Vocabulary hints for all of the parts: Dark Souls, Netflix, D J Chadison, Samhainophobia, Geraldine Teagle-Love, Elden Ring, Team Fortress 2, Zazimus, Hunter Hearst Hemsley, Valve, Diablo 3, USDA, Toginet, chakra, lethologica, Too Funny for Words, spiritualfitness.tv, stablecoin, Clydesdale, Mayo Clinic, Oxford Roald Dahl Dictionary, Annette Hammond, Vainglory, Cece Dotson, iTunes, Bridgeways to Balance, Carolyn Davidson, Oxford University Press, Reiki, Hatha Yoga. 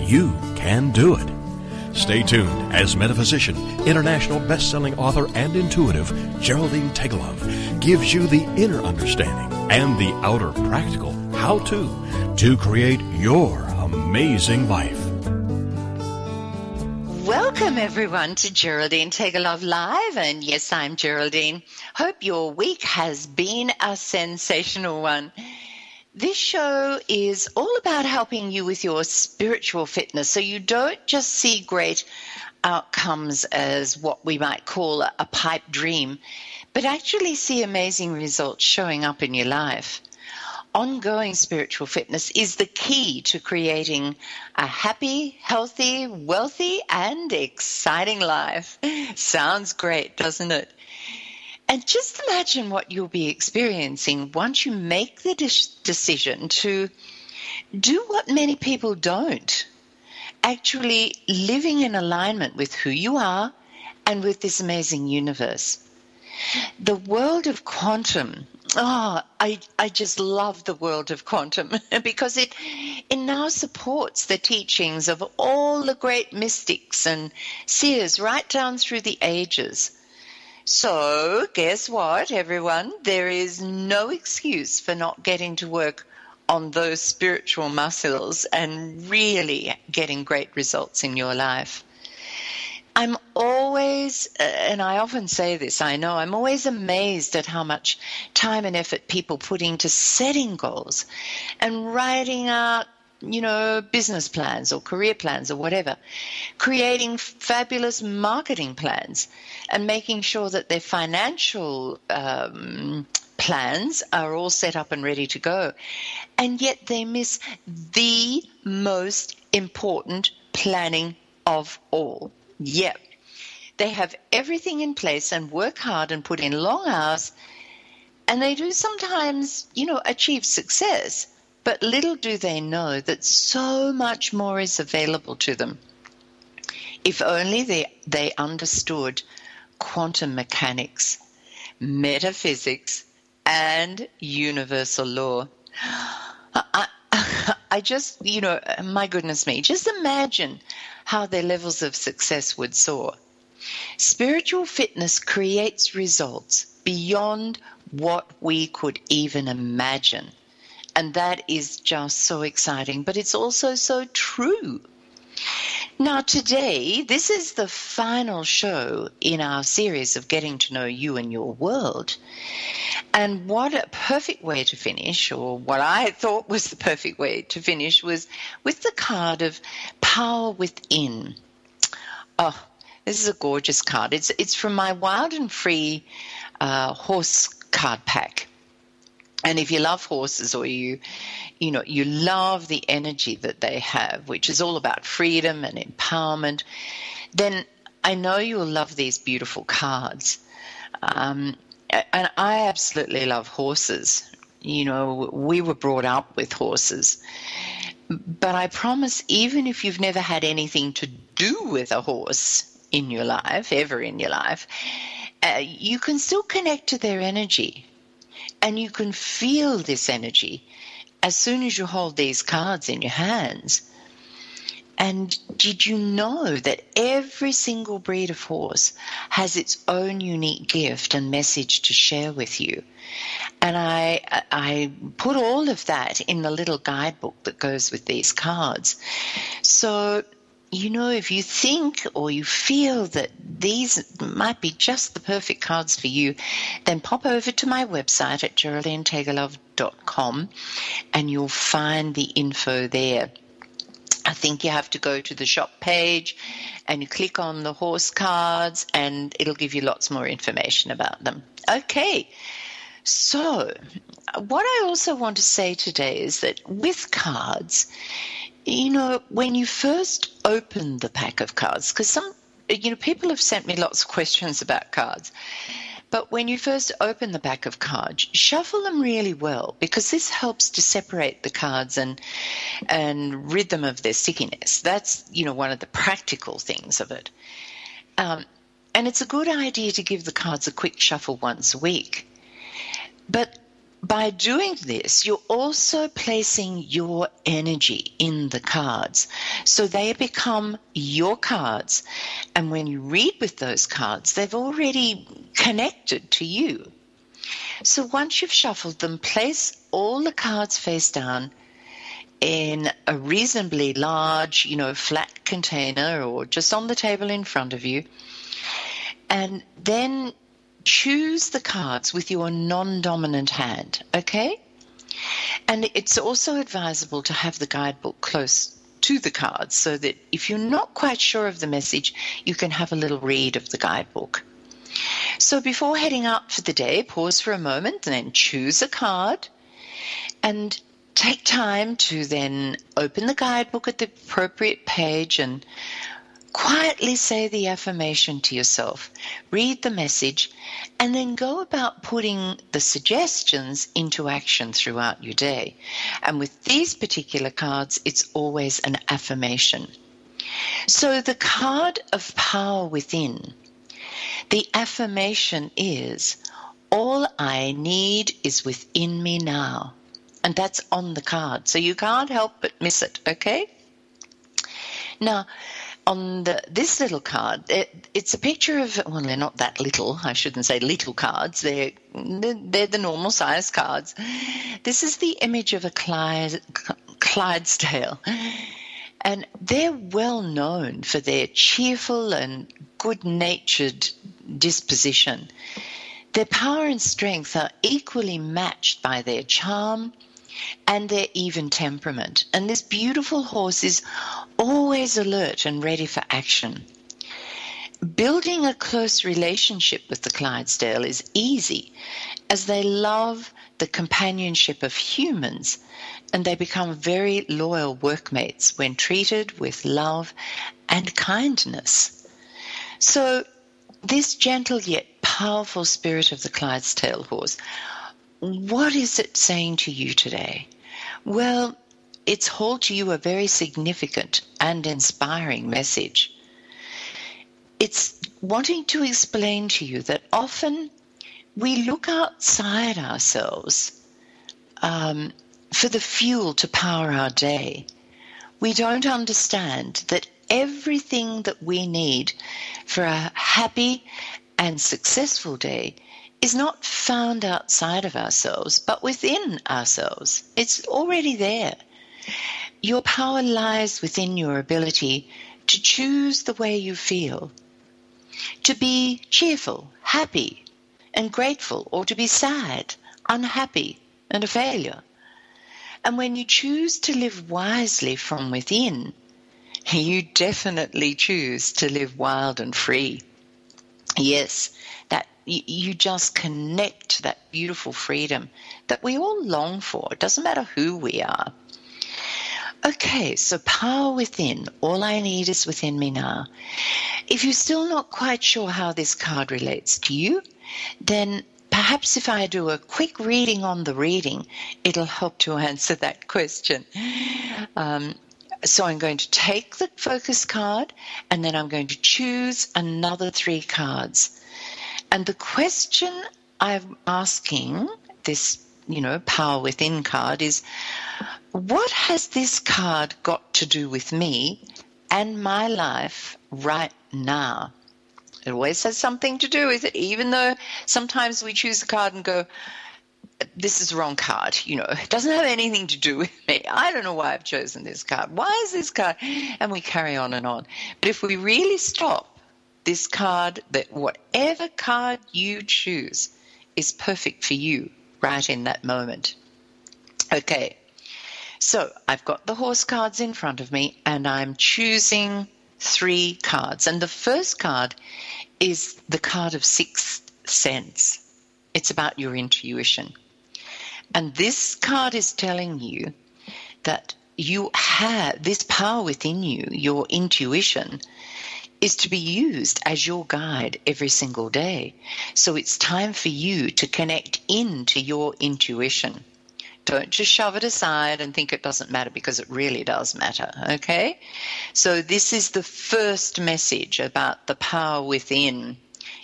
You can do it. Stay tuned as metaphysician, international best-selling author, and intuitive Geraldine Teagle-Love gives you the inner understanding and the outer practical how-to to create your amazing life. Welcome, everyone, to Geraldine Teagle-Love Live, and yes, I'm Geraldine. Hope your week has been a sensational one. This show is all about helping you with your spiritual fitness so you don't just see great outcomes as what we might call a pipe dream, but actually see amazing results showing up in your life. Ongoing spiritual fitness is the key to creating a happy, healthy, wealthy, and exciting life. Sounds great, doesn't it? And just imagine what you'll be experiencing once you make the decision to do what many people don't, actually living in alignment with who you are and with this amazing universe. The world of quantum, I just love the world of quantum because it now supports the teachings of all the great mystics and seers right down through the ages. So guess what, everyone? There is no excuse for not getting to work on those spiritual muscles and really getting great results in your life. I'm always, and I often say this, I know, I'm always amazed at how much time and effort people put into setting goals and writing out, business plans or career plans or whatever, creating fabulous marketing plans and making sure that their financial plans are all set up and ready to go. And yet they miss the most important planning of all. Yep. They have everything in place and work hard and put in long hours, and they do sometimes, achieve success. But little do they know that so much more is available to them. If only they understood quantum mechanics, metaphysics, and universal law. I just, my goodness me, just imagine how their levels of success would soar. Spiritual fitness creates results beyond what we could even imagine. And that is just so exciting, but it's also so true. Now, today, this is the final show in our series of Getting to Know You and Your World. And what a perfect way to finish, or what I thought was the perfect way to finish, was with the card of Power Within. Oh, this is a gorgeous card. It's from my Wild and Free horse card pack. And if you love horses or you love the energy that they have, which is all about freedom and empowerment, then I know you'll love these beautiful cards. And I absolutely love horses. We were brought up with horses. But I promise, even if you've never had anything to do with a horse in your life, ever in your life, you can still connect to their energy. And you can feel this energy as soon as you hold these cards in your hands. And did you know that every single breed of horse has its own unique gift and message to share with you? And I put all of that in the little guidebook that goes with these cards. So, if you think or you feel that these might be just the perfect cards for you, then pop over to my website at geraldineteagle.com and you'll find the info there. I think you have to go to the shop page and you click on the horse cards and it'll give you lots more information about them. Okay, so what I also want to say today is that with cards, You know, when you first open the pack of cards, because some, you know, people have sent me lots of questions about cards. But when you first open the pack of cards, shuffle them really well, because this helps to separate the cards and rid them of their stickiness. That's, you know, one of the practical things of it. And it's a good idea to give the cards a quick shuffle once a week. But by doing this, you're also placing your energy in the cards. So they become your cards. And when you read with those cards, they've already connected to you. So once you've shuffled them, place all the cards face down in a reasonably large, you know, flat container or just on the table in front of you. And then choose the cards with your non-dominant hand, okay? And it's also advisable to have the guidebook close to the cards so that if you're not quite sure of the message, you can have a little read of the guidebook. So before heading out for the day, pause for a moment and then choose a card and take time to then open the guidebook at the appropriate page and quietly say the affirmation to yourself, read the message, and then go about putting the suggestions into action throughout your day. And with these particular cards, it's always an affirmation. So the card of power within, the affirmation is, all I need is within me now. And that's on the card, so you can't help but miss it, okay? Now, on this little card, it's a picture of, well, they're not that little. I shouldn't say little cards. They're the normal size cards. This is the image of a Clydesdale. And they're well known for their cheerful and good-natured disposition. Their power and strength are equally matched by their charm and their even temperament. And this beautiful horse is always alert and ready for action. Building a close relationship with the Clydesdale is easy, as they love the companionship of humans, and they become very loyal workmates when treated with love and kindness. So this gentle yet powerful spirit of the Clydesdale horse, what is it saying to you today? Well, it's hauled to you a very significant and inspiring message. It's wanting to explain to you that often we look outside ourselves for the fuel to power our day. We don't understand that everything that we need for a happy and successful day is not found outside of ourselves, but within ourselves. It's already there. Your power lies within your ability to choose the way you feel, to be cheerful, happy, and grateful, or to be sad, unhappy, and a failure. And when you choose to live wisely from within, you definitely choose to live wild and free. Yes, that you just connect to that beautiful freedom that we all long for. It doesn't matter who we are. Okay, so power within. All I need is within me now. If you're still not quite sure how this card relates to you, then perhaps if I do a quick reading on the reading, it'll help to answer that question. So I'm going to take the focus card, and then I'm going to choose another three cards. And the question I'm asking this, you know, power within card is, what has this card got to do with me and my life right now? It always has something to do with it, even though sometimes we choose a card and go, this is the wrong card, you know, it doesn't have anything to do with me. I don't know why I've chosen this card. Why is this card? And we carry on and on. But if we really stop, this card, that whatever card you choose, is perfect for you right in that moment. Okay, so I've got the horse cards in front of me, and I'm choosing three cards. And the first card is the card of sixth sense. It's about your intuition. And this card is telling you that you have this power within you, your intuition, is to be used as your guide every single day. So it's time for you to connect into your intuition. Don't just shove it aside and think it doesn't matter, because it really does matter, okay? So this is the first message about the power within.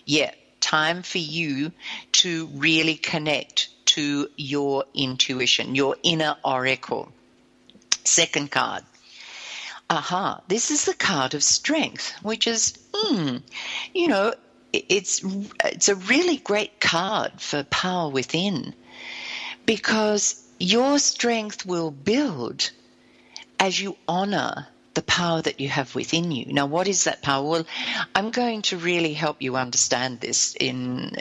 Yeah, time for you to really connect to your intuition, your inner oracle. Second card. Aha, this is the card of strength, which is, you know, it's a really great card for power within, because your strength will build as you honor the power that you have within you. Now, what is that power? Well, I'm going to really help you understand this in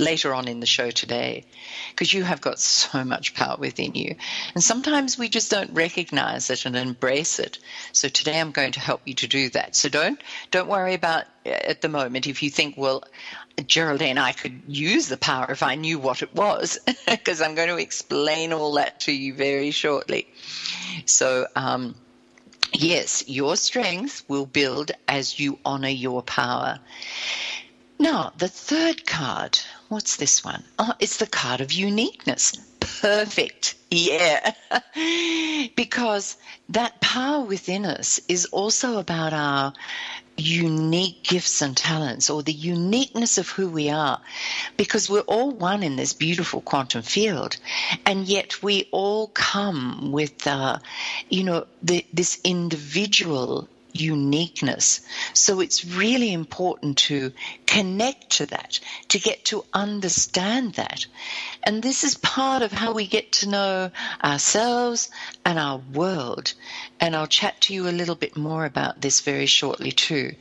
later on in the show today, because you have got so much power within you. And sometimes we just don't recognize it and embrace it. So today I'm going to help you to do that. So don't worry about at the moment if you think, well, Geraldine, I could use the power if I knew what it was, because I'm going to explain all that to you very shortly. So, yes, your strength will build as you honor your power. Now, the third card, what's this one? Oh, it's the card of uniqueness. Perfect. Yeah. Because that power within us is also about our unique gifts and talents, or the uniqueness of who we are, because we're all one in this beautiful quantum field, and yet we all come with, this individual uniqueness. So it's really important to connect to that, to get to understand that. And this is part of how we get to know ourselves and our world. And I'll chat to you a little bit more about this very shortly too.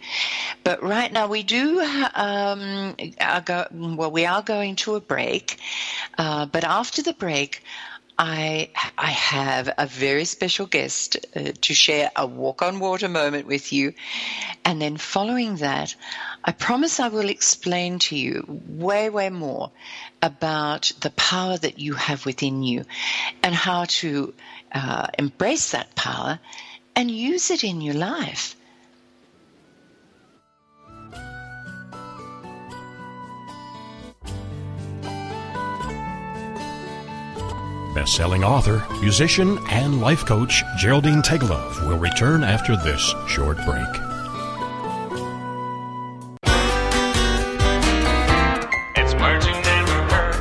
But right now we do, we are going to a break. But after the break, I have a very special guest to share a walk on water moment with you. And then following that, I promise I will explain to you way more about the power that you have within you and how to embrace that power and use it in your life. Best-selling author, musician, and life coach Geraldine Teagle-Love will return after this short break. It's words you never heard.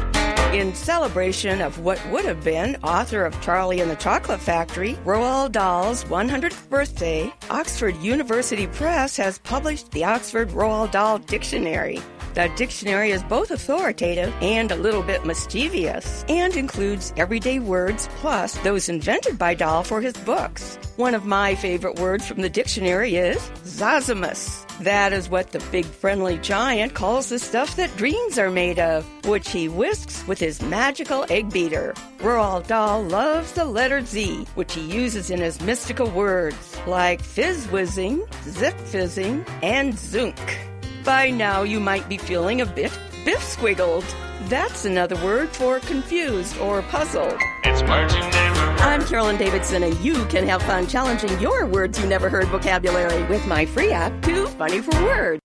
In celebration of what would have been author of Charlie and the Chocolate Factory, Roald Dahl's 100th birthday, Oxford University Press has published the Oxford Roald Dahl Dictionary. The dictionary is both authoritative and a little bit mischievous, and includes everyday words plus those invented by Dahl for his books. One of my favorite words from the dictionary is Zazimus. That is what the big friendly giant calls the stuff that dreams are made of, which he whisks with his magical egg beater. Roald Dahl loves the letter Z, which he uses in his mystical words, like fizz-whizzing, zip-fizzing, and zoonk. By now, you might be feeling a bit biff-squiggled. That's another word for confused or puzzled. It's words you never heard. I'm Carolyn Davidson, and you can have fun challenging your words you never heard vocabulary with my free app, Too Funny for Words.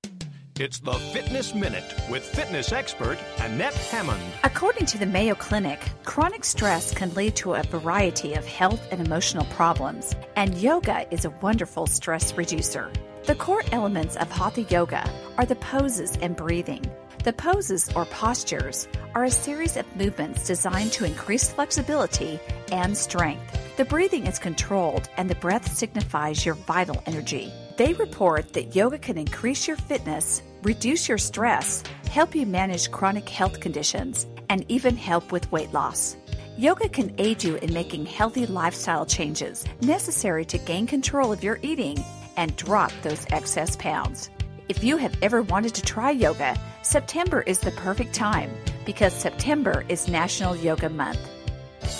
It's the Fitness Minute with fitness expert Annette Hammond. According to the Mayo Clinic, chronic stress can lead to a variety of health and emotional problems, and yoga is a wonderful stress reducer. The core elements of Hatha Yoga are the poses and breathing. The poses, or postures, are a series of movements designed to increase flexibility and strength. The breathing is controlled, and the breath signifies your vital energy. They report that yoga can increase your fitness, reduce your stress, help you manage chronic health conditions, and even help with weight loss. Yoga can aid you in making healthy lifestyle changes necessary to gain control of your eating and drop those excess pounds. If you have ever wanted to try yoga, September is the perfect time, because September is National Yoga Month.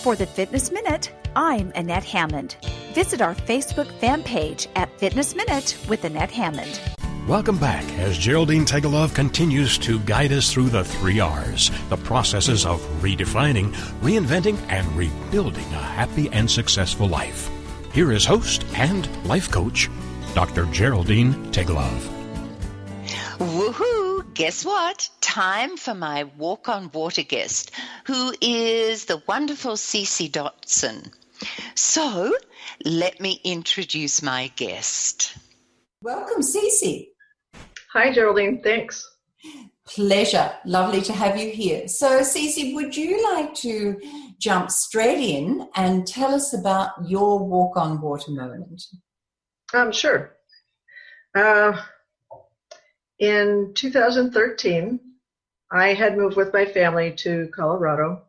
For the Fitness Minute, I'm Annette Hammond. Visit our Facebook fan page at Fitness Minute with Annette Hammond. Welcome back as Geraldine Teagle-Love continues to guide us through the 3 R's, the processes of redefining, reinventing, and rebuilding a happy and successful life. Here is host and life coach, Dr. Geraldine Teagle-Love. Woohoo! Guess what? Time for my walk on water guest, who is the wonderful Cece Dotson. So, let me introduce my guest. Welcome, Cece. Hi, Geraldine. Thanks. Pleasure. Lovely to have you here. So, Cece, would you like to jump straight in and tell us about your walk on water moment? Sure. In 2013, I had moved with my family to Colorado,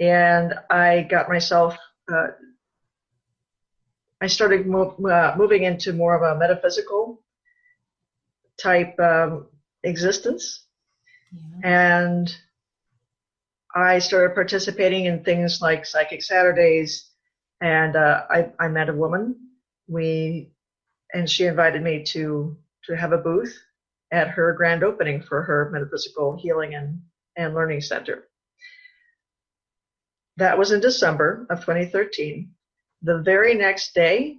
and I got myself, I started moving into more of a metaphysical type existence. Yeah. And I started participating in things like Psychic Saturdays, and I met a woman. And she invited me to have a booth at her grand opening for her metaphysical healing and learning center. That was in December of 2013. The very next day,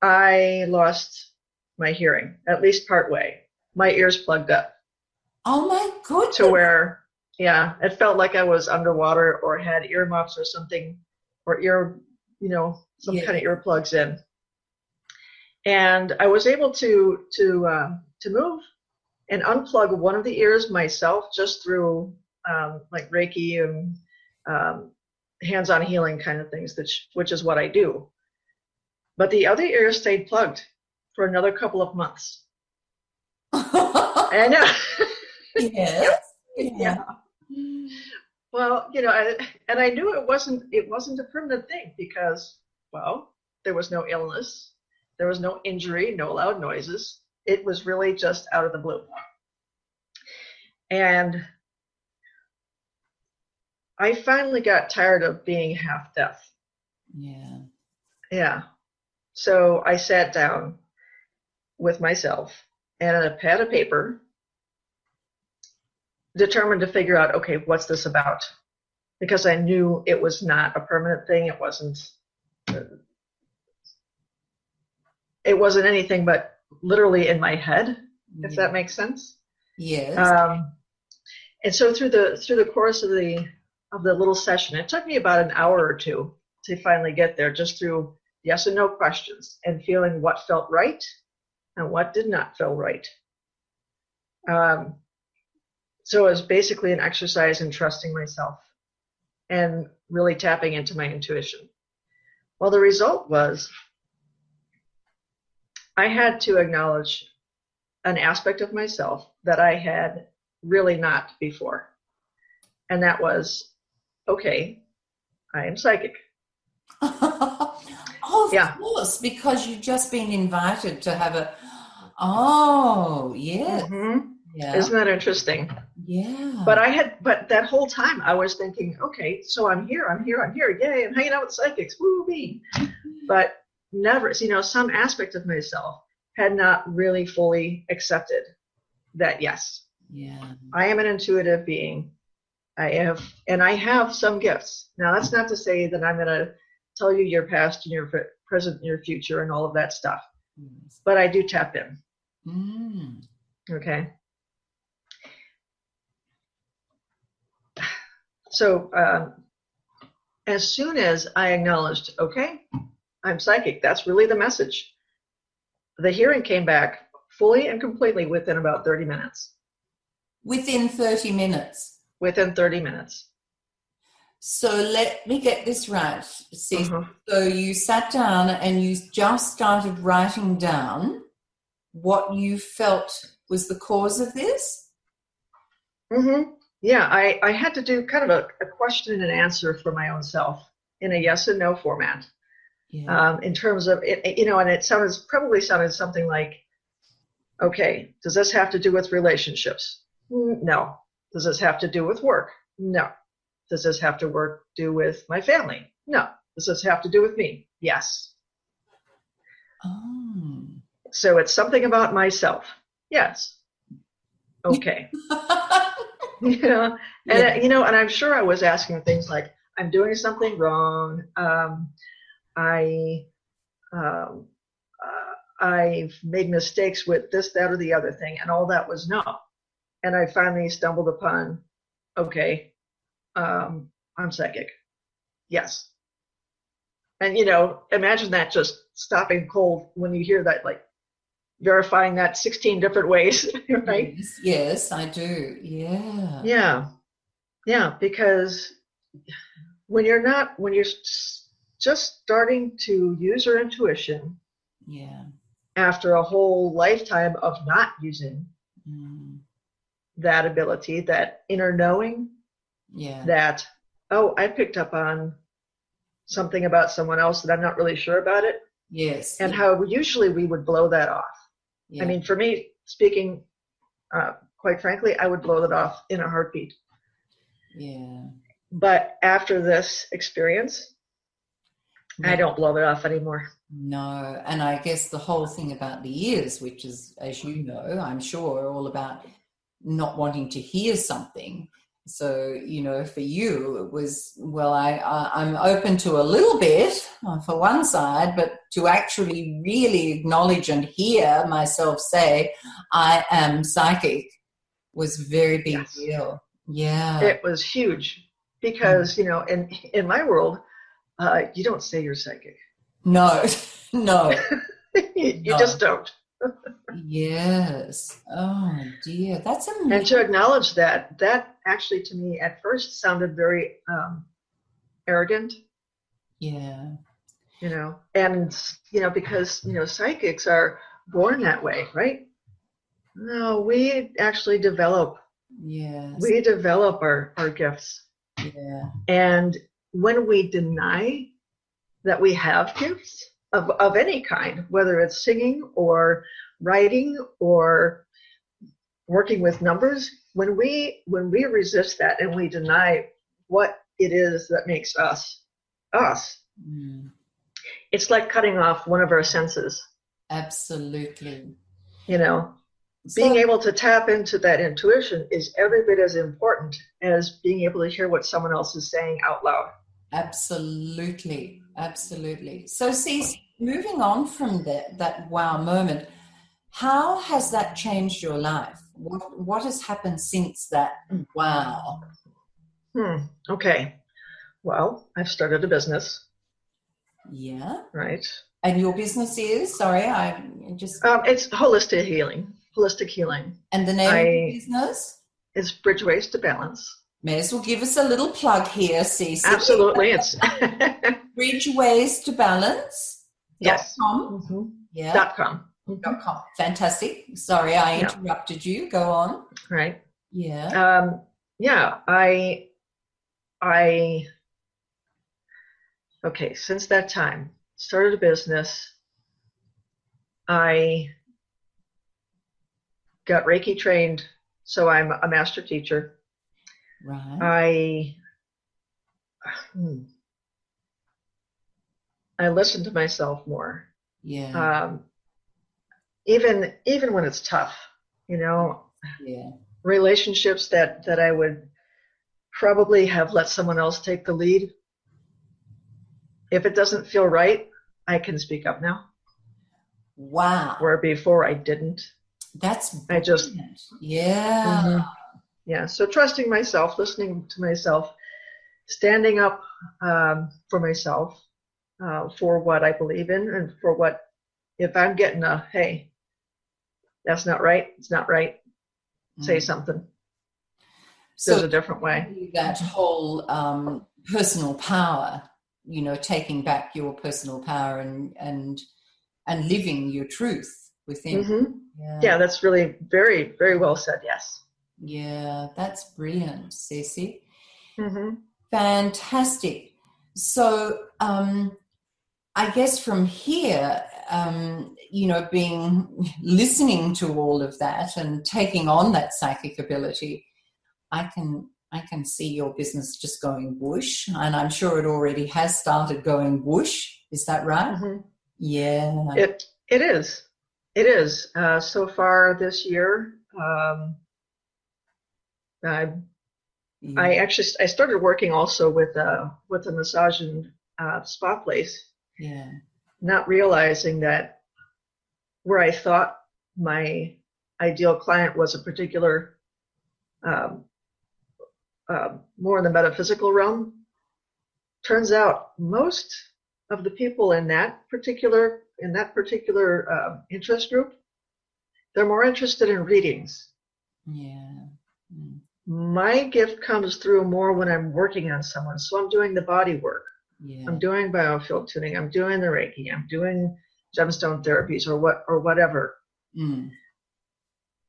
I lost my hearing, at least partway. My ears plugged up. Oh my goodness. To where, yeah, it felt like I was underwater or had earmuffs or something, or kind of earplugs in. And I was able to move and unplug one of the ears myself just through like Reiki and hands-on healing kind of things, which is what I do. But the other ear stayed plugged for another couple of months. And yeah. Well, and I knew it wasn't a permanent thing because, well, there was no illness. There was no injury, no loud noises. It was really just out of the blue. And I finally got tired of being half deaf. Yeah. Yeah. So I sat down with myself and a pad of paper, determined to figure out, okay, what's this about? Because I knew it was not a permanent thing. It wasn't anything but literally in my head, if that makes sense. Yes. And so through the course of the little session, it took me about an hour or two to finally get there, just through yes and no questions and feeling what felt right and what did not feel right. So it was basically an exercise in trusting myself and really tapping into my intuition. Well, the result was I had to acknowledge an aspect of myself that I had really not before. And that was, okay, I am psychic. Of course, because you've just been invited to have Isn't that interesting? Yeah. But that whole time I was thinking, okay, so I'm here, yay, I'm hanging out with psychics, woo-wee. But never, some aspect of myself had not really fully accepted that, yes, yeah, I am an intuitive being. I have some gifts. Now, that's not to say that I'm going to tell you your past and your present and your future and all of that stuff, but I do tap in. Mm. Okay. So as soon as I acknowledged, okay, I'm psychic, that's really the message, the hearing came back fully and completely within about 30 minutes. Within 30 minutes. So let me get this right, Cece. Mm-hmm. So you sat down and you just started writing down what you felt was the cause of this? Mm-hmm. Yeah, I had to do kind of a question and answer for my own self in a yes and no format. Yeah. In terms of it, and it probably sounded something like, okay, does this have to do with relationships? No. Does this have to do with work? No. Does this have to do with my family? No. Does this have to do with me? Yes. Oh. So it's something about myself. Yes. Okay. And I'm sure I was asking things like, I'm doing something wrong. I've made mistakes with this, that, or the other thing, and all that was no. And I finally stumbled upon, okay, I'm psychic. Yes. And, you know, imagine that, just stopping cold when you hear that, like, verifying that 16 different ways, right? Yes, yes, I do. Yeah. Yeah. Yeah, because when you're just starting to use your intuition, yeah, after a whole lifetime of not using that ability, that inner knowing, yeah, that, oh, I picked up on something about someone else that I'm not really sure about it. Yes. And yeah, how usually we would blow that off. Yeah. I mean, for me, speaking, quite frankly, I would blow that off in a heartbeat. Yeah. But after this experience, yeah, I don't blow it off anymore. No. And I guess the whole thing about the ears, which is, as you know, I'm sure, all about not wanting to hear something. So, you know, for you, it was, well, I'm open to a little bit for one side, but to actually really acknowledge and hear myself say, I am psychic, was a very big yes. deal. Yeah. It was huge because, you know, in my world, you don't say you're psychic. No, no. You just don't. Yes. Oh, dear. That's amazing. And to acknowledge that, that actually to me at first sounded very arrogant. Yeah. You know, and, you know, because, you know, psychics are born that way, right? No, we actually develop. Yes. We develop our gifts. Yeah. And when we deny that we have gifts of any kind, whether it's singing or writing or working with numbers, when we resist that and we deny what it is that makes us, it's like cutting off one of our senses. Absolutely. You know, being able to tap into that intuition is every bit as important as being able to hear what someone else is saying out loud. Absolutely. Absolutely. So, Cece, moving on from that wow moment, how has that changed your life? What has happened since that wow? Okay. Well, I've started a business. Yeah. Right. And your business is? Sorry, I just... it's holistic healing. Holistic healing. And the name of the business? Is Bridgeways to Balance. May as well give us a little plug here, Cece. Absolutely. It's Bridgeways to Balance. Yes. .com. Fantastic. Sorry, I interrupted you. Go on. Right. Yeah. I okay, since that time, started a business. I got Reiki trained, so I'm a master teacher. Right. I listen to myself more. Yeah. Even when it's tough, you know. Yeah. Relationships that I would probably have let someone else take the lead. If it doesn't feel right, I can speak up now. Wow. Where before I didn't. That's brilliant. Yeah. So trusting myself, listening to myself, standing up for myself, for what I believe in, and for what, if I'm getting a hey, that's not right, it's not right, say something. So there's a different way. That whole personal power, you know, taking back your personal power and living your truth. Within. Mm-hmm. Yeah, that's really very, very well said. Yes. Yeah, that's brilliant, Cece. Mm-hmm. Fantastic. So, I guess from here, you know, listening to all of that and taking on that psychic ability, I can see your business just going whoosh, and I'm sure it already has started going whoosh. Is that right? Mm-hmm. Yeah. It is. It is. So far this year, I started working also with a massage and spa place. Yeah. Not realizing that where I thought my ideal client was a particular, more in the metaphysical realm, turns out most of the people in that particular interest group, they're more interested in readings. Yeah. Mm. My gift comes through more when I'm working on someone. So I'm doing the body work. Yeah. I'm doing biofield tuning. I'm doing the Reiki. I'm doing gemstone therapies or whatever. Mm.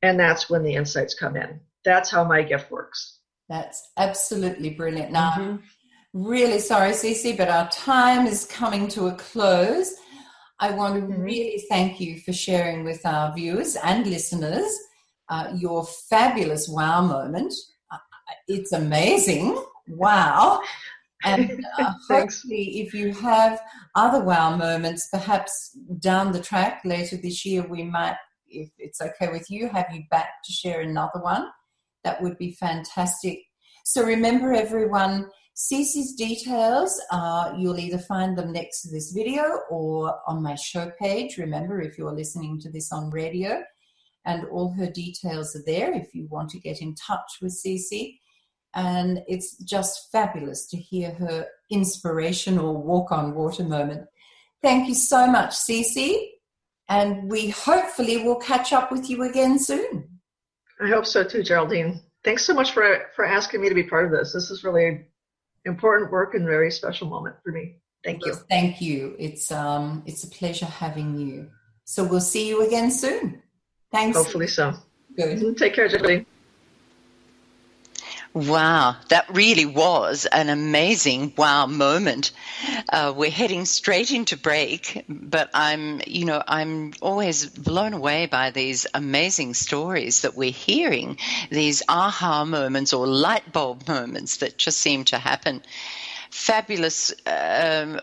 And that's when the insights come in. That's how my gift works. That's absolutely brilliant. Now, I'm really sorry, Cece, but our time is coming to a close. I want to really thank you for sharing with our viewers and listeners your fabulous wow moment. It's amazing. Wow. And hopefully if you have other wow moments, perhaps down the track later this year, we might, if it's okay with you, have you back to share another one. That would be fantastic. So remember, everyone, Cece's details, you'll either find them next to this video or on my show page. Remember, if you're listening to this on radio, and all her details are there if you want to get in touch with Cece. And it's just fabulous to hear her inspirational walk on water moment. Thank you so much, Cece. And we hopefully will catch up with you again soon. I hope so too, Geraldine. Thanks so much for asking me to be part of this. This is really important work and a very special moment for me. Thank you. Thank you. It's a pleasure having you. So we'll see you again soon. Thanks. Hopefully so. Good. Take care, Geraldine. Wow, that really was an amazing wow moment. We're heading straight into break, but I'm always blown away by these amazing stories that we're hearing, these aha moments or light bulb moments that just seem to happen. Fabulous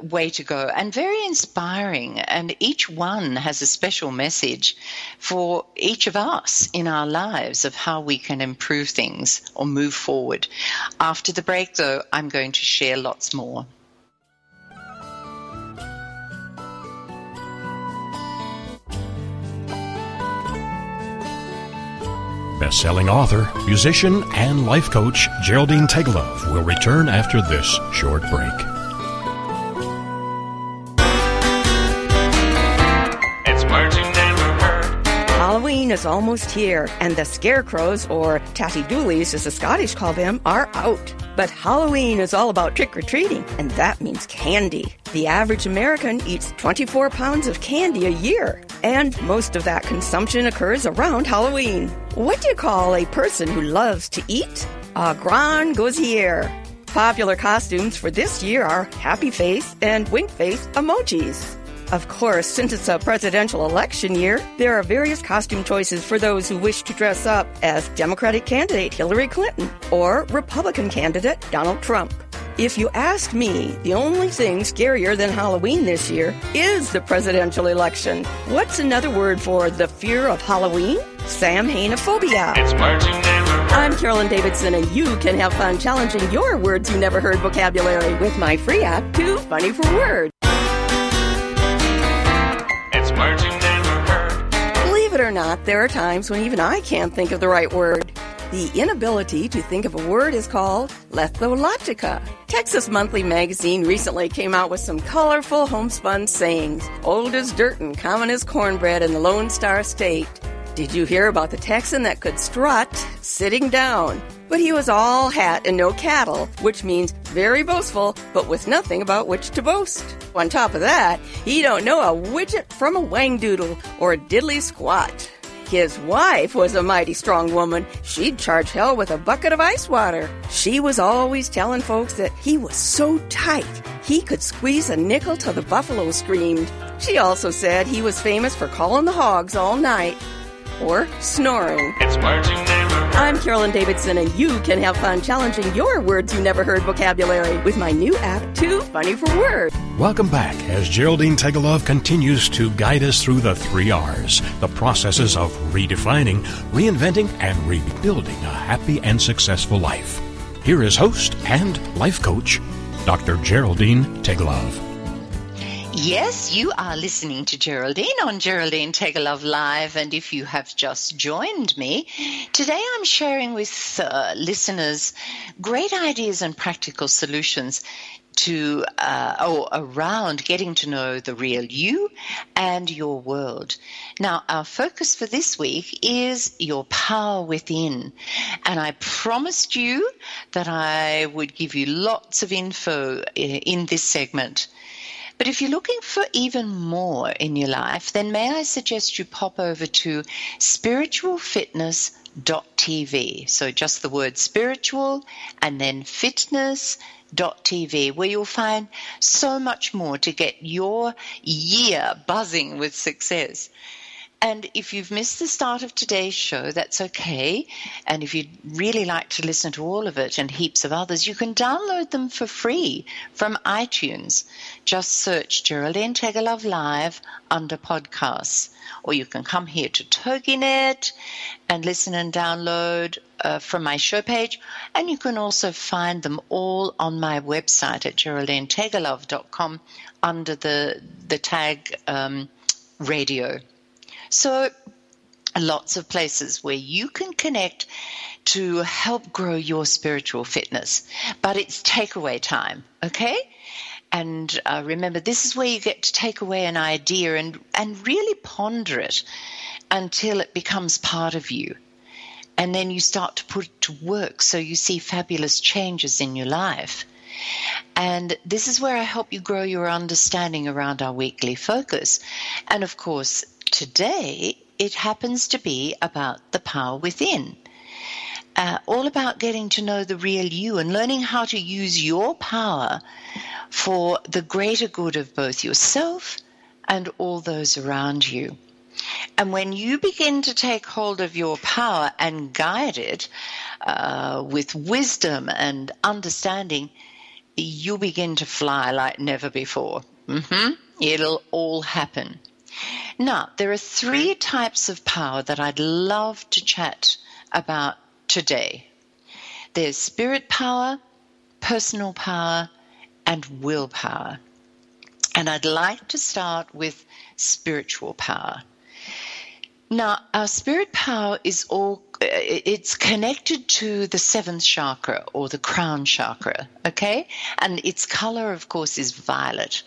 way to go, and very inspiring, and each one has a special message for each of us in our lives of how we can improve things or move forward. After the break, though, I'm going to share lots more. Best-selling author, musician, and life coach Geraldine Teagle-Love will return after this short break. It's words you never heard. Halloween is almost here, and the scarecrows, or tatty-doolies as the Scottish call them, are out. But Halloween is all about trick-or-treating, and that means candy. The average American eats 24 pounds of candy a year, and most of that consumption occurs around Halloween. What do you call a person who loves to eat? A grand gosier. Popular costumes for this year are happy face and wink face emojis. Of course, since it's a presidential election year, there are various costume choices for those who wish to dress up as Democratic candidate Hillary Clinton or Republican candidate Donald Trump. If you ask me, the only thing scarier than Halloween this year is the presidential election. What's another word for the fear of Halloween? Samhainophobia. It's words you never heard. I'm Carolyn Davidson, and you can have fun challenging your words you never heard vocabulary with my free app, Too Funny for Words. It's words you never heard. Believe it or not, there are times when even I can't think of the right word. The inability to think of a word is called lethologica. Texas Monthly magazine recently came out with some colorful homespun sayings, old as dirt and common as cornbread in the Lone Star State. Did you hear about the Texan that could strut sitting down? But he was all hat and no cattle, which means very boastful, but with nothing about which to boast. On top of that, he don't know a widget from a wangdoodle or a diddly squat. His wife was a mighty strong woman. She'd charge hell with a bucket of ice water. She was always telling folks that he was so tight, he could squeeze a nickel till the buffalo screamed. She also said he was famous for calling the hogs all night, or snoring. It's words you never heard. I'm Carolyn Davidson, and you can have fun challenging your words you never heard vocabulary with my new app, Too Funny for Words. Welcome back as Geraldine Teagle-Love continues to guide us through the 3 R's, the processes of redefining, reinventing, and rebuilding a happy and successful life. Here is host and life coach, Dr. Geraldine Teagle-Love. Yes, you are listening to Geraldine on Geraldine Teagle-Love Live, and if you have just joined me, today I'm sharing with listeners great ideas and practical solutions to around getting to know the real you and your world. Now, our focus for this week is your power within, and I promised you that I would give you lots of info in this segment. But if you're looking for even more in your life, then may I suggest you pop over to spiritualfitness.tv. So just the word spiritual and then fitness.tv, where you'll find so much more to get your year buzzing with success. And if you've missed the start of today's show, that's okay. And if you'd really like to listen to all of it and heaps of others, you can download them for free from iTunes. Just search Geraldine Teagle-Love Live under podcasts. Or you can come here to Toginet and listen and download from my show page. And you can also find them all on my website at geraldineteagle-love.com under the tag radio. So lots of places where you can connect to help grow your spiritual fitness. But it's takeaway time, okay? And remember, this is where you get to take away an idea and really ponder it until it becomes part of you. And then you start to put it to work so you see fabulous changes in your life. And this is where I help you grow your understanding around our weekly focus. And, of course, today, it happens to be about the power within, all about getting to know the real you and learning how to use your power for the greater good of both yourself and all those around you. And when you begin to take hold of your power and guide it with wisdom and understanding, you begin to fly like never before. It'll all happen. Now, there are three types of power that I'd love to chat about today. There's spirit power, personal power, and willpower. And I'd like to start with spiritual power. Now, our spirit power is it's connected to the seventh chakra or the crown chakra, okay? And its color, of course, is violet.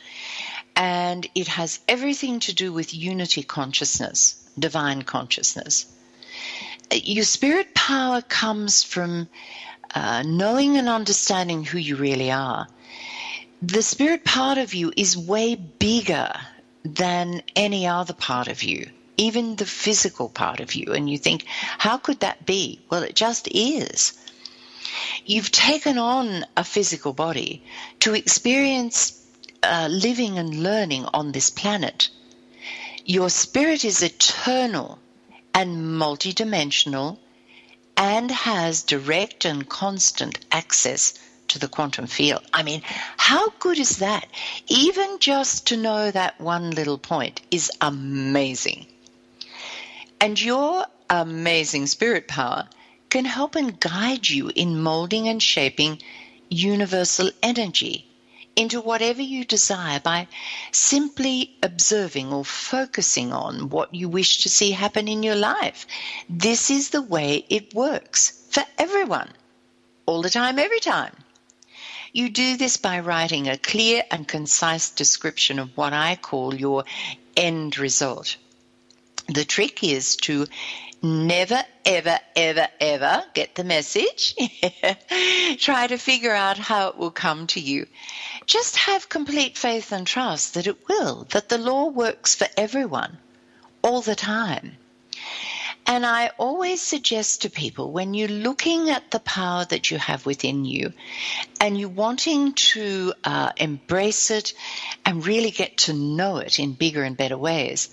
And it has everything to do with unity consciousness, divine consciousness. Your spirit power comes from knowing and understanding who you really are. The spirit part of you is way bigger than any other part of you, even the physical part of you. And you think, how could that be? Well, it just is. You've taken on a physical body to experience living and learning on this planet. Your spirit is eternal and multidimensional and has direct and constant access to the quantum field. I mean, how good is that? Even just to know that one little point is amazing. And your amazing spirit power can help and guide you in molding and shaping universal energy into whatever you desire by simply observing or focusing on what you wish to see happen in your life. This is the way it works for everyone, all the time, every time. You do this by writing a clear and concise description of what I call your end result. The trick is to never, ever, ever, ever get the message. Try to figure out how it will come to you. Just have complete faith and trust that it will, that the law works for everyone all the time. And I always suggest to people, when you're looking at the power that you have within you and you're wanting to embrace it and really get to know it in bigger and better ways,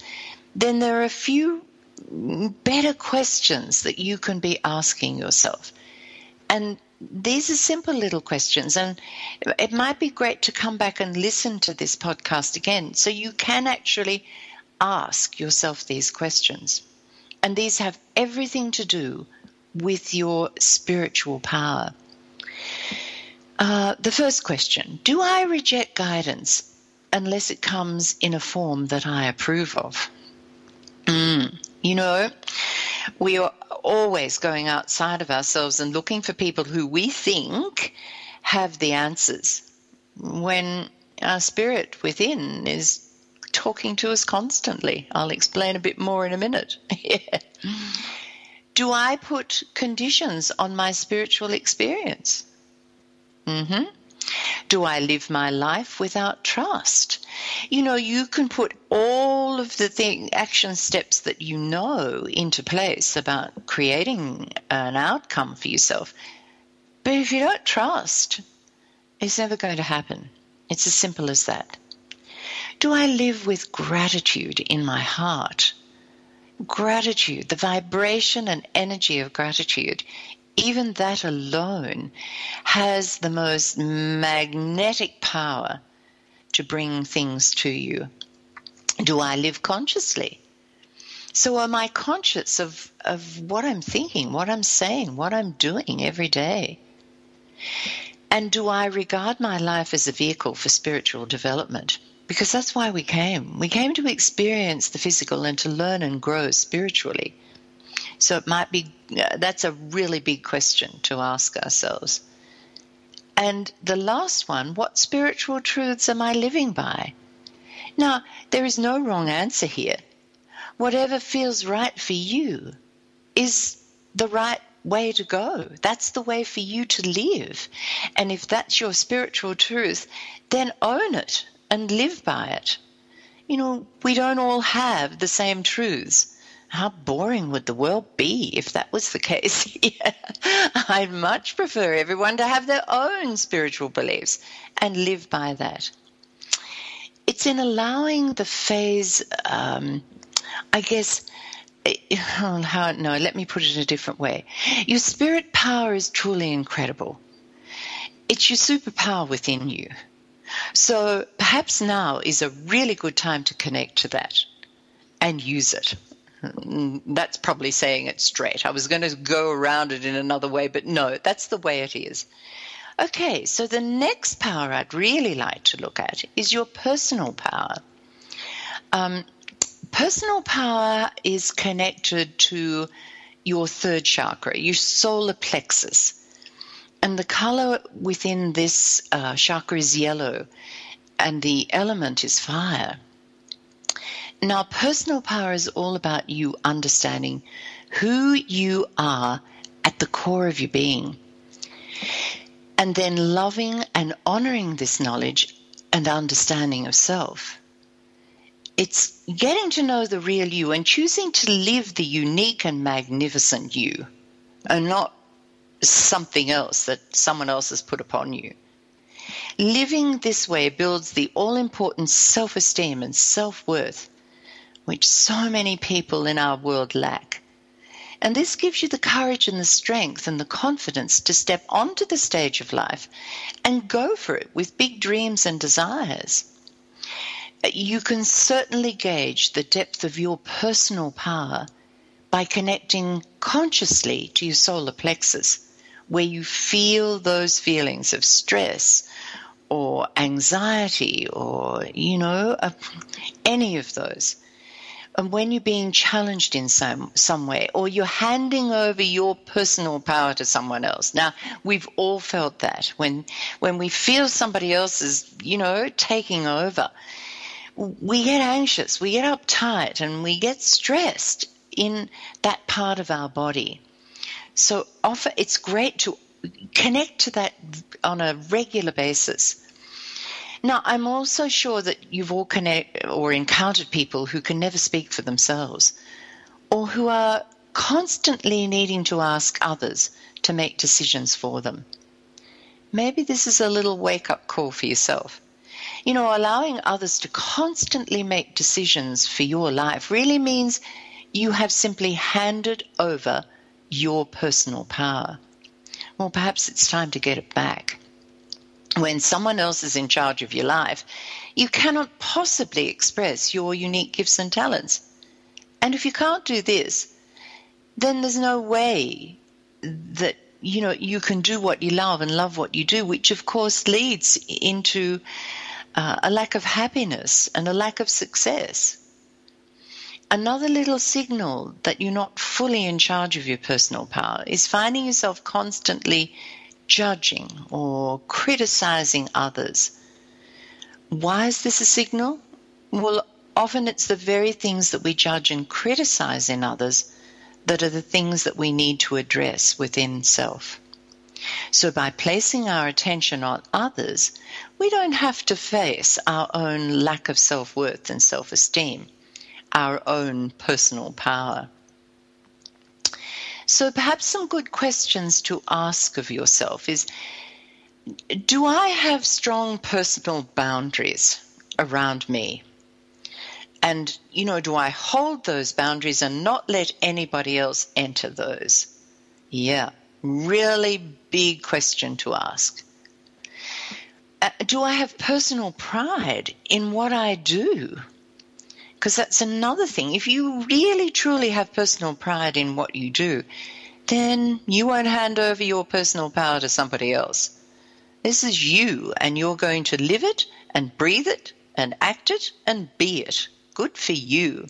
then there are a few better questions that you can be asking yourself. And these are simple little questions, and it might be great to come back and listen to this podcast again so you can actually ask yourself these questions. And these have everything to do with your spiritual power. The first question, do I reject guidance unless it comes in a form that I approve of. You know, we are always going outside of ourselves and looking for people who we think have the answers, when our spirit within is talking to us constantly. I'll explain a bit more in a minute. Do I put conditions on my spiritual experience? Do I live my life without trust? You know, you can put all of the action steps that you know into place about creating an outcome for yourself. But if you don't trust, it's never going to happen. It's as simple as that. Do I live with gratitude in my heart? Gratitude, the vibration and energy of gratitude, even that alone has the most magnetic power to bring things to you. Do I live consciously? So am I conscious of what I'm thinking, what I'm saying, what I'm doing every day? And do I regard my life as a vehicle for spiritual development? Because that's why we came. We came to experience the physical and to learn and grow spiritually. So it might be, that's a really big question to ask ourselves. And the last one, what spiritual truths am I living by? Now, there is no wrong answer here. Whatever feels right for you is the right way to go. That's the way for you to live. And if that's your spiritual truth, then own it and live by it. You know, we don't all have the same truths. How boring would the world be if that was the case? Yeah. I'd much prefer everyone to have their own spiritual beliefs and live by that. It's in allowing the phase, let me put it a different way. Your spirit power is truly incredible. It's your superpower within you. So perhaps now is a really good time to connect to that and use it. That's probably saying it straight. I was going to go around it in another way, but no, that's the way it is. Okay, so the next power I'd really like to look at is your personal power. Personal power is connected to your third chakra, your solar plexus. And the color within this chakra is yellow, and the element is fire. Now, personal power is all about you understanding who you are at the core of your being, and then loving and honoring this knowledge and understanding of self. It's getting to know the real you and choosing to live the unique and magnificent you, and not something else that someone else has put upon you. Living this way builds the all-important self-esteem and self-worth, which so many people in our world lack. And this gives you the courage and the strength and the confidence to step onto the stage of life and go for it with big dreams and desires. You can certainly gauge the depth of your personal power by connecting consciously to your solar plexus, where you feel those feelings of stress or anxiety or, any of those. And when you're being challenged in some way, or you're handing over your personal power to someone else. Now, we've all felt that when we feel somebody else is, taking over, we get anxious, we get uptight, and we get stressed in that part of our body. So it's great to connect to that on a regular basis. Now, I'm also sure that you've all encountered people who can never speak for themselves, or who are constantly needing to ask others to make decisions for them. Maybe this is a little wake-up call for yourself. You know, allowing others to constantly make decisions for your life really means you have simply handed over your personal power. Well, perhaps it's time to get it back. When someone else is in charge of your life, you cannot possibly express your unique gifts and talents. And if you can't do this, then there's no way that, you can do what you love and love what you do, which, of course, leads into a lack of happiness and a lack of success. Another little signal that you're not fully in charge of your personal power is finding yourself constantly judging or criticizing others. Why is this a signal? Well, often it's the very things that we judge and criticize in others that are the things that we need to address within self. So by placing our attention on others, we don't have to face our own lack of self-worth and self-esteem, our own personal power. So perhaps some good questions to ask of yourself is, do I have strong personal boundaries around me? And, you know, do I hold those boundaries and not let anybody else enter those? Yeah, really big question to ask. Do I have personal pride in what I do? Because that's another thing. If you really truly have personal pride in what you do, then you won't hand over your personal power to somebody else. This is you, and you're going to live it and breathe it and act it and be it. Good for you.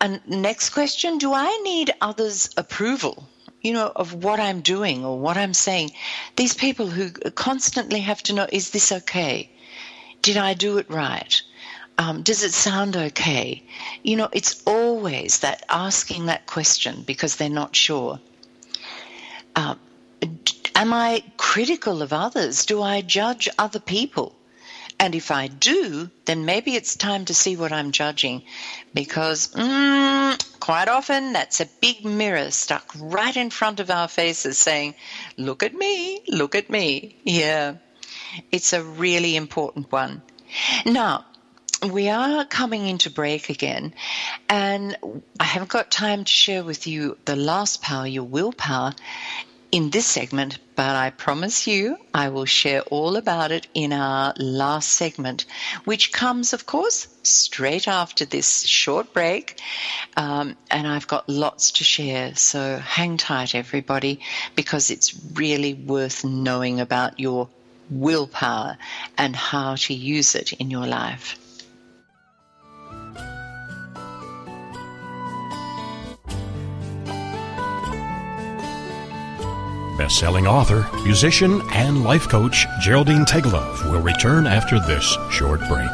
And next question, do I need others' approval, you know, of what I'm doing or what I'm saying? These people who constantly have to know, is this okay? Did I do it right? Does it sound okay? You know, it's always that asking that question because they're not sure. Am I critical of others? Do I judge other people? And if I do, then maybe it's time to see what I'm judging, because quite often that's a big mirror stuck right in front of our faces saying, look at me, look at me. Yeah, it's a really important one. Now, we are coming into break again, and I haven't got time to share with you the last power, your willpower, in this segment, but I promise you I will share all about it in our last segment, which comes, of course, straight after this short break, and I've got lots to share, so hang tight, everybody, because it's really worth knowing about your willpower and how to use it in your life. Best-selling author, musician, and life coach Geraldine Teagle-Love will return after this short break.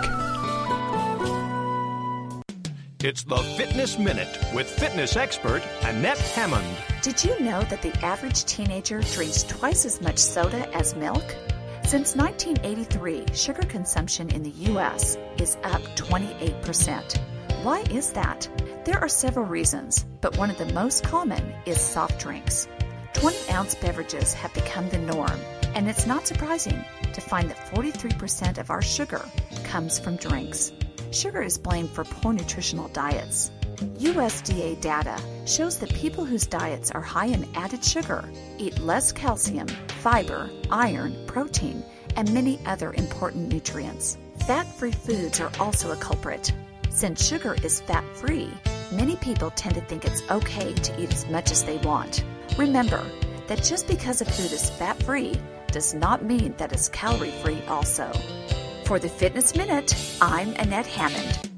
It's the Fitness Minute with fitness expert Annette Hammond. Did you know that the average teenager drinks twice as much soda as milk? Since 1983, sugar consumption in the U.S. is up 28%. Why is that? There are several reasons, but one of the most common is soft drinks. 20-ounce beverages have become the norm, and it's not surprising to find that 43% of our sugar comes from drinks. Sugar is blamed for poor nutritional diets. USDA data shows that people whose diets are high in added sugar eat less calcium, fiber, iron, protein, and many other important nutrients. Fat-free foods are also a culprit. Since sugar is fat-free, many people tend to think it's okay to eat as much as they want. Remember that just because a food is fat-free does not mean that it's calorie-free also. For the Fitness Minute, I'm Annette Hammond.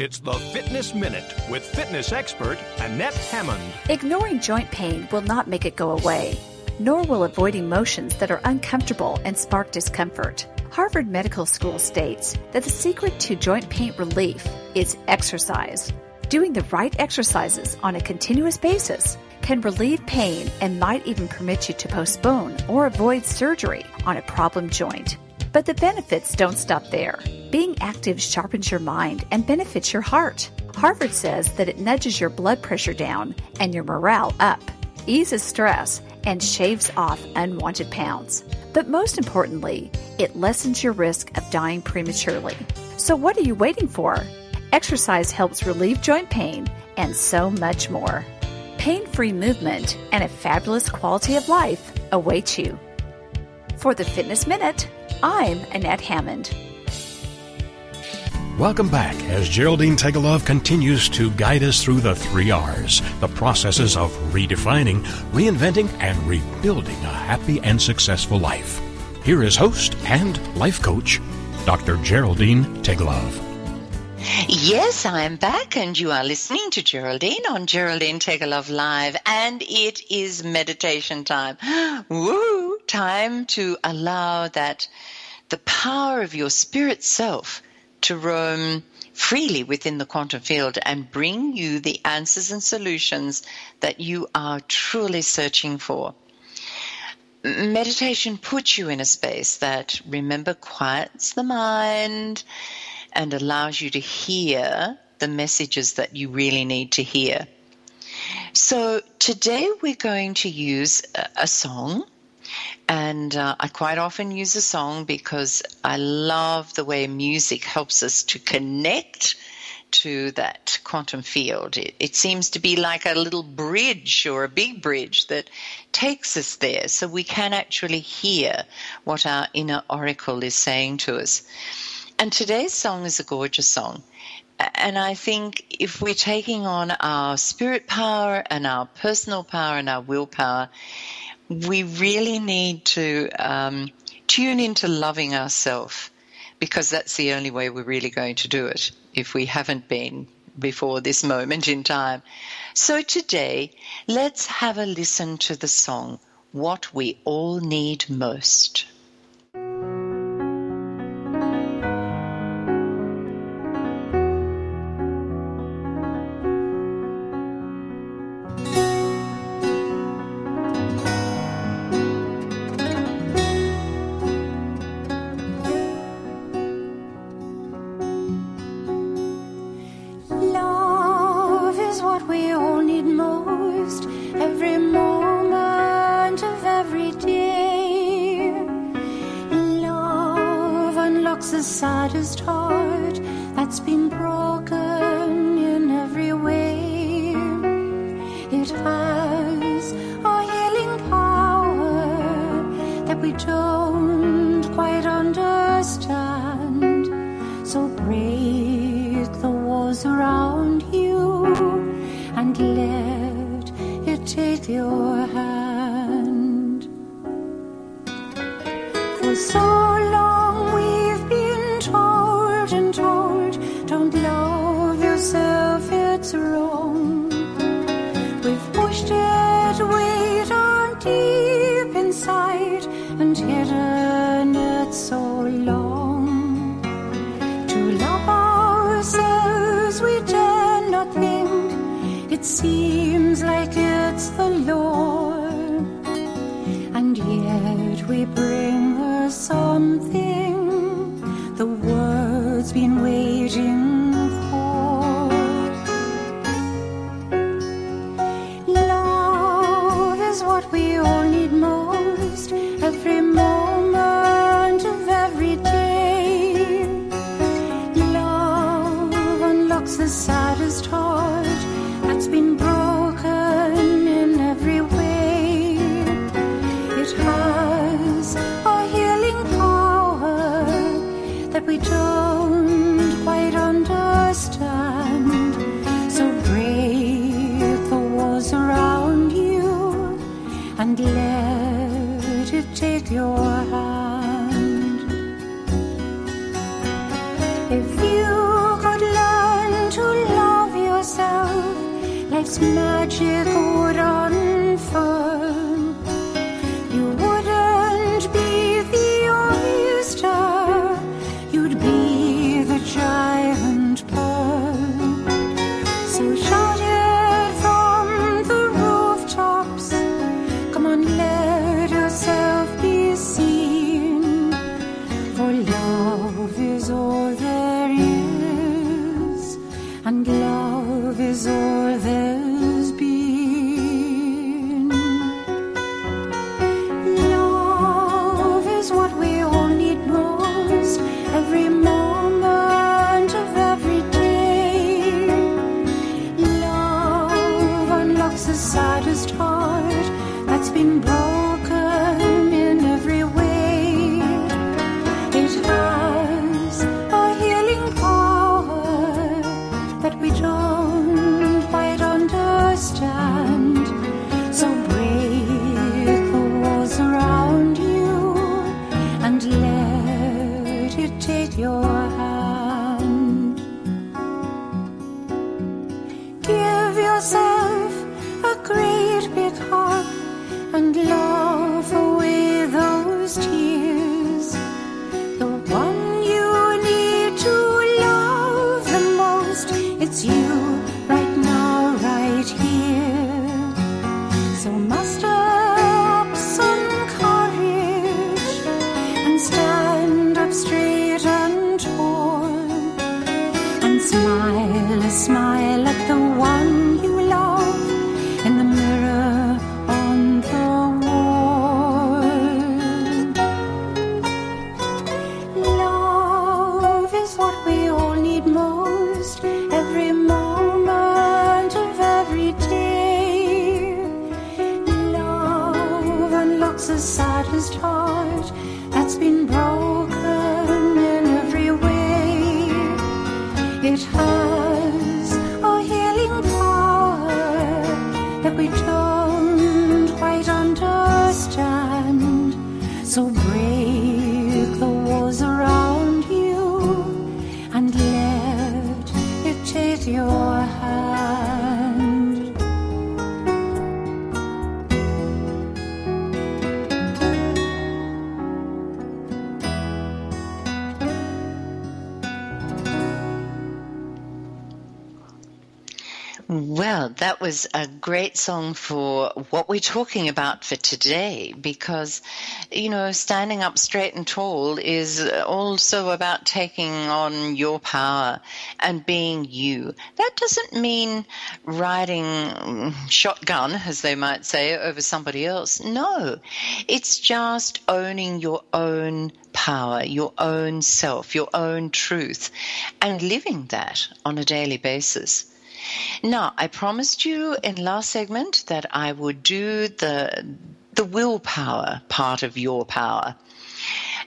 It's the Fitness Minute with fitness expert Annette Hammond. Ignoring joint pain will not make it go away, nor will avoiding motions that are uncomfortable and spark discomfort. Harvard Medical School states that the secret to joint pain relief is exercise. Doing the right exercises on a continuous basis can relieve pain and might even permit you to postpone or avoid surgery on a problem joint. But the benefits don't stop there. Being active sharpens your mind and benefits your heart. Harvard says that it nudges your blood pressure down and your morale up, eases stress, and shaves off unwanted pounds. But most importantly, it lessens your risk of dying prematurely. So what are you waiting for? Exercise helps relieve joint pain and so much more. Pain-free movement and a fabulous quality of life await you. For the Fitness Minute, I'm Annette Hammond. Welcome back as Geraldine Teagle-Love continues to guide us through the 3 R's, the processes of redefining, reinventing, and rebuilding a happy and successful life. Here is host and life coach, Dr. Geraldine Teagle-Love. Yes, I am back, and you are listening to Geraldine on Geraldine Teagle-Love Live, and it is meditation time. Woo! Time to allow that the power of your spirit self to roam freely within the quantum field and bring you the answers and solutions that you are truly searching for. Meditation puts you in a space that, remember, quiets the mind and allows you to hear the messages that you really need to hear. So today we're going to use a song. And I quite often use a song because I love the way music helps us to connect to that quantum field. It seems to be like a little bridge or a big bridge that takes us there, so we can actually hear what our inner oracle is saying to us. And today's song is a gorgeous song. And I think if we're taking on our spirit power and our personal power and our willpower, we really need to tune into loving ourselves, because that's the only way we're really going to do it if we haven't been before this moment in time. So today, let's have a listen to the song, What We All Need Most. hardest heart that's been broken in every way. It has a healing power that we don't quite understand. So break the walls around you and let it take your Well, that was a great song for what we're talking about for today, because, you know, standing up straight and tall is also about taking on your power and being you. That doesn't mean riding shotgun, as they might say, over somebody else. No, it's just owning your own power, your own self, your own truth, and living that on a daily basis. Now, I promised you in last segment that I would do the willpower part of your power.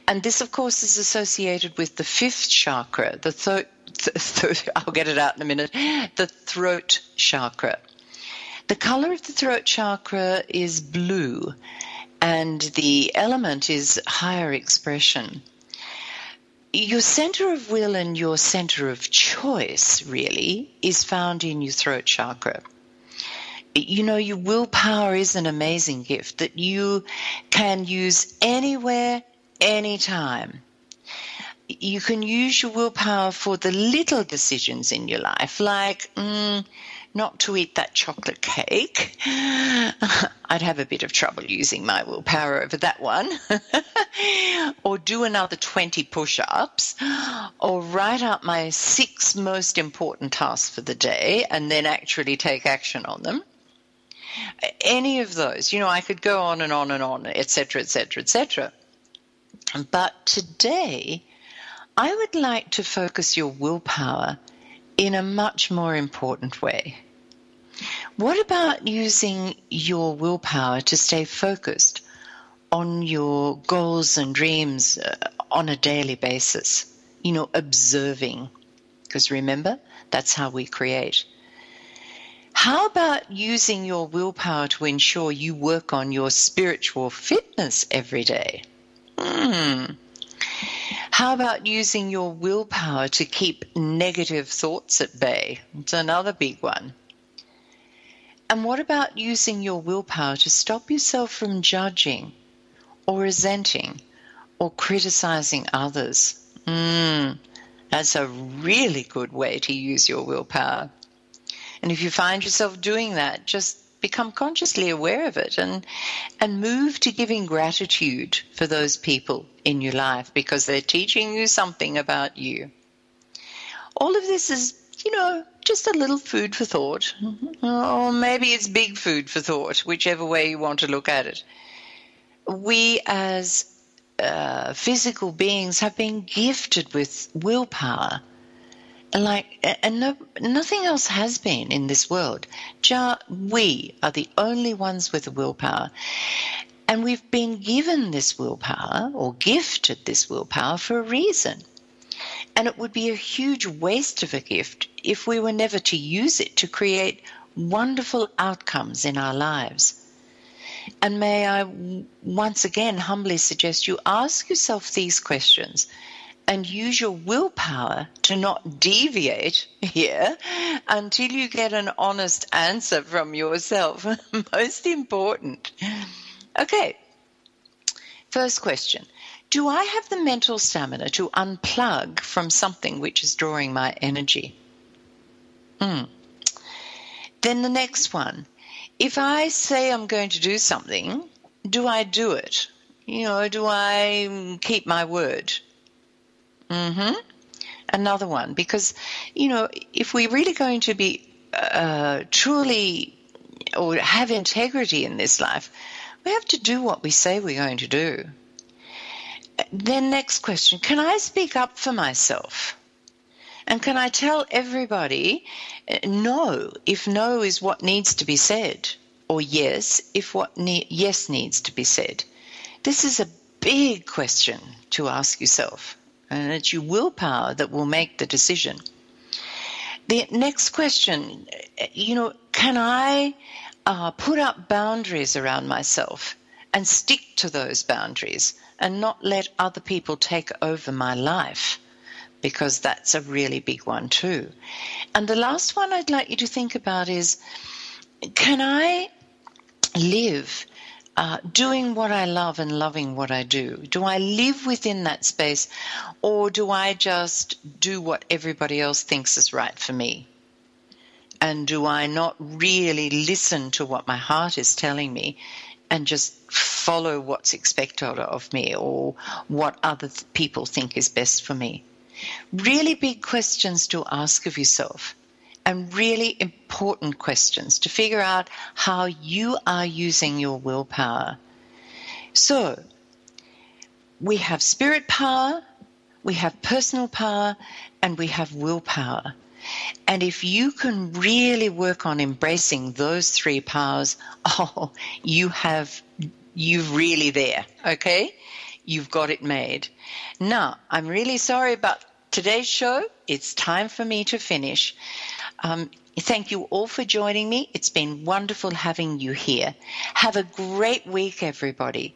And this, of course, is associated with the fifth chakra, the throat. I'll get it out in a minute, the throat chakra. The color of the throat chakra is blue, and the element is higher expression. Your center of will and your center of choice, really, is found in your throat chakra. You know, your willpower is an amazing gift that you can use anywhere, anytime. You can use your willpower for the little decisions in your life, like not to eat that chocolate cake. I'd have a bit of trouble using my willpower over that one. Or do another 20 push-ups. Or write out my 6 most important tasks for the day and then actually take action on them. Any of those. You know, I could go on and on and on, etc., etc., etc. But today, I would like to focus your willpower in a much more important way. What about using your willpower to stay focused on your goals and dreams on a daily basis? You know, observing, because remember, that's how we create. How about using your willpower to ensure you work on your spiritual fitness every day? How about using your willpower to keep negative thoughts at bay? It's another big one. And what about using your willpower to stop yourself from judging or resenting or criticizing others? That's a really good way to use your willpower. And if you find yourself doing that, just become consciously aware of it and move to giving gratitude for those people in your life, because they're teaching you something about you. All of this is, you know, just a little food for thought, or maybe it's big food for thought, whichever way you want to look at it. We as physical beings have been gifted with willpower. Nothing else has been in this world. We are the only ones with willpower. And we've been given this willpower, or gifted this willpower, for a reason. And it would be a huge waste of a gift if we were never to use it to create wonderful outcomes in our lives. And may I once again humbly suggest you ask yourself these questions and use your willpower to not deviate here until you get an honest answer from yourself. Most important. Okay, first question. Do I have the mental stamina to unplug from something which is drawing my energy? Then the next one. If I say I'm going to do something, do I do it? You know, do I keep my word? Another one, because, you know, if we're really going to be truly or have integrity in this life, we have to do what we say we're going to do. Then next question, can I speak up for myself? And can I tell everybody no, if no is what needs to be said, or yes, if what yes needs to be said? This is a big question to ask yourself, and it's your willpower that will make the decision. The next question, can I put up boundaries around myself and stick to those boundaries and not let other people take over my life? Because that's a really big one too. And the last one I'd like you to think about is, can I live doing what I love and loving what I do? Do I live within that space, or do I just do what everybody else thinks is right for me? And do I not really listen to what my heart is telling me and just follow what's expected of me or what other people think is best for me? Really big questions to ask of yourself, and really important questions to figure out how you are using your willpower. So we have spirit power, we have personal power, and we have willpower. And if you can really work on embracing those three powers, you're really there, okay? You've got it made. Now, I'm really sorry about today's show. It's time for me to finish. Thank you all for joining me. It's been wonderful having you here. Have a great week, everybody.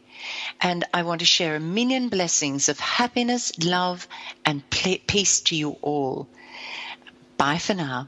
And I want to share a million blessings of happiness, love, and peace to you all. Bye for now.